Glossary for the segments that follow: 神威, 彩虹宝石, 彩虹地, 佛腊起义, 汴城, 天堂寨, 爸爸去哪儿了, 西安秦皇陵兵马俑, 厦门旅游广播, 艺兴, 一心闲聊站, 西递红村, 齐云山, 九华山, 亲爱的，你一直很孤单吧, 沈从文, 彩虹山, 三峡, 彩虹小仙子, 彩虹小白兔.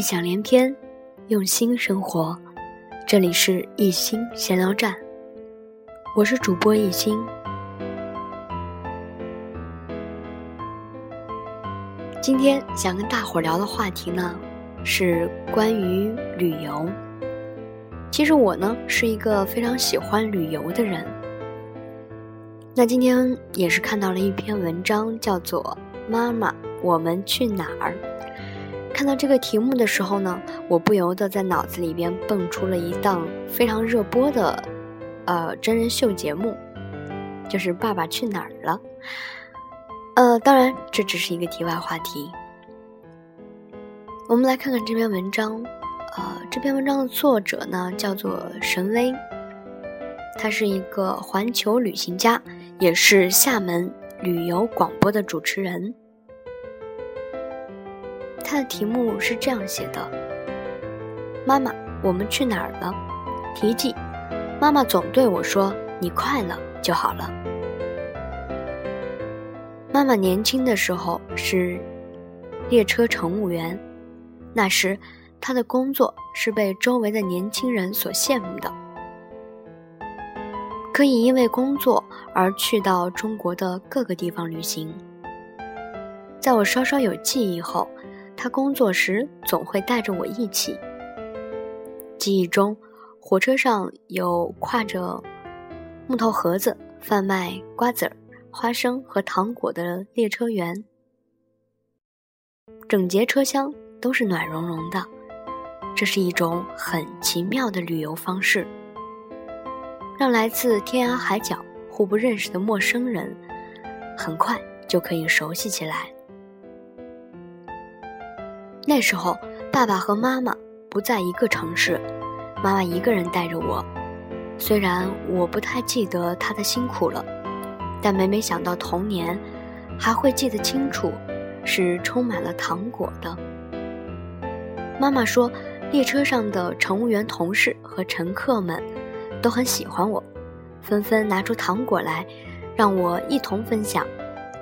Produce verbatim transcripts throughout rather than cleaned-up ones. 异想连篇，用心生活。这里是一心闲聊站，我是主播一心。今天想跟大伙聊的话题呢，是关于旅游。其实我呢是一个非常喜欢旅游的人。那今天也是看到了一篇文章，叫做《妈妈，我们去哪儿》。看到这个题目的时候呢，我不由得在脑子里边蹦出了一档非常热播的呃真人秀节目，就是《爸爸去哪儿了》。呃，当然这只是一个题外话题。我们来看看这篇文章。呃，这篇文章的作者呢叫做神威，他是一个环球旅行家，也是厦门旅游广播的主持人。他的题目是这样写的：妈妈，我们去哪儿了？题记：妈妈总对我说，你快乐就好了。妈妈年轻的时候是列车乘务员，那时她的工作是被周围的年轻人所羡慕的，可以因为工作而去到中国的各个地方旅行。在我稍稍有记忆后，他工作时总会带着我一起。记忆中，火车上有挎着木头盒子贩卖瓜子儿、花生和糖果的列车员，整节车厢都是暖融融的。这是一种很奇妙的旅游方式，让来自天涯海角、互不认识的陌生人，很快就可以熟悉起来。那时候爸爸和妈妈不在一个城市，妈妈一个人带着我，虽然我不太记得她的辛苦了，但每每想到童年，还会记得清楚，是充满了糖果的。妈妈说，列车上的乘务员同事和乘客们都很喜欢我，纷纷拿出糖果来让我一同分享，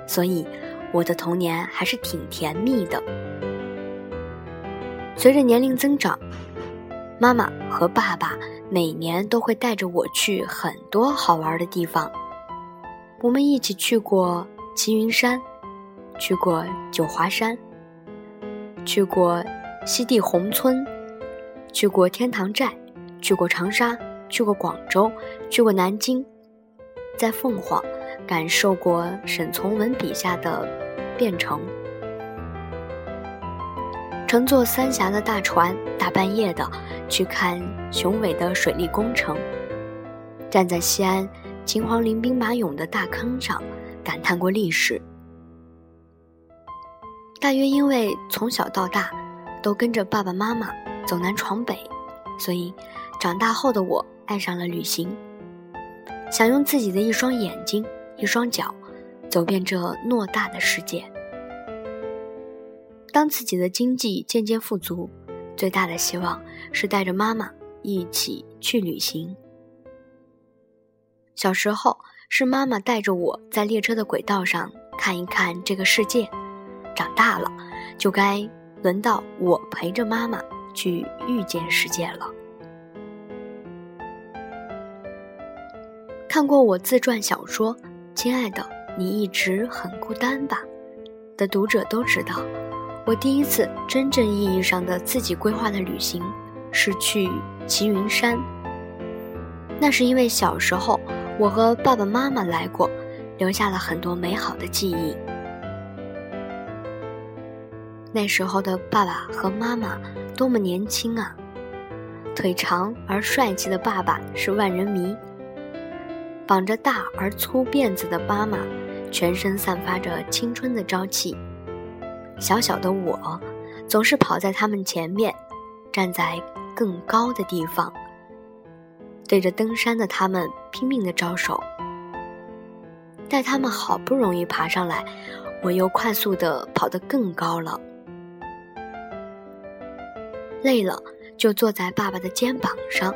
所以我的童年还是挺甜蜜的。随着年龄增长，妈妈和爸爸每年都会带着我去很多好玩的地方。我们一起去过齐云山，去过九华山，去过西递红村，去过天堂寨，去过长沙，去过广州，去过南京，在凤凰感受过沈从文笔下的汴城。乘坐三峡的大船，大半夜的去看雄伟的水利工程，站在西安秦皇陵兵马俑的大坑上感叹过历史。大约因为从小到大都跟着爸爸妈妈走南闯北，所以长大后的我爱上了旅行，想用自己的一双眼睛、一双脚走遍这偌大的世界。当自己的经济渐渐富足，最大的希望是带着妈妈一起去旅行。小时候是妈妈带着我在列车的轨道上看一看这个世界，长大了就该轮到我陪着妈妈去遇见世界了。看过我自传小说《亲爱的，你一直很孤单吧》的读者都知道，我第一次真正意义上的自己规划的旅行是去齐云山。那是因为小时候我和爸爸妈妈来过，留下了很多美好的记忆。那时候的爸爸和妈妈多么年轻啊！腿长而帅气的爸爸是万人迷，绑着大而粗辫子的妈妈全身散发着青春的朝气。小小的我总是跑在他们前面，站在更高的地方，对着登山的他们拼命地招手。待他们好不容易爬上来，我又快速地跑得更高了。累了就坐在爸爸的肩膀上，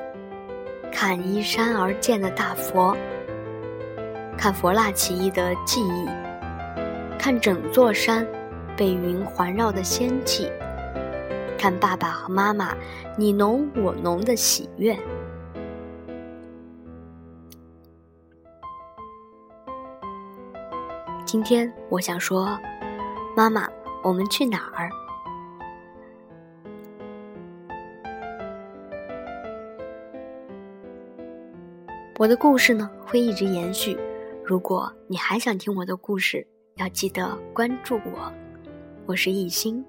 看依山而建的大佛，看佛腊起义的记忆，看整座山被云环绕的仙气，看爸爸和妈妈你侬我侬的喜悦。今天我想说，妈妈，我们去哪儿？我的故事呢，会一直延续。如果你还想听我的故事，要记得关注我。我是艺兴。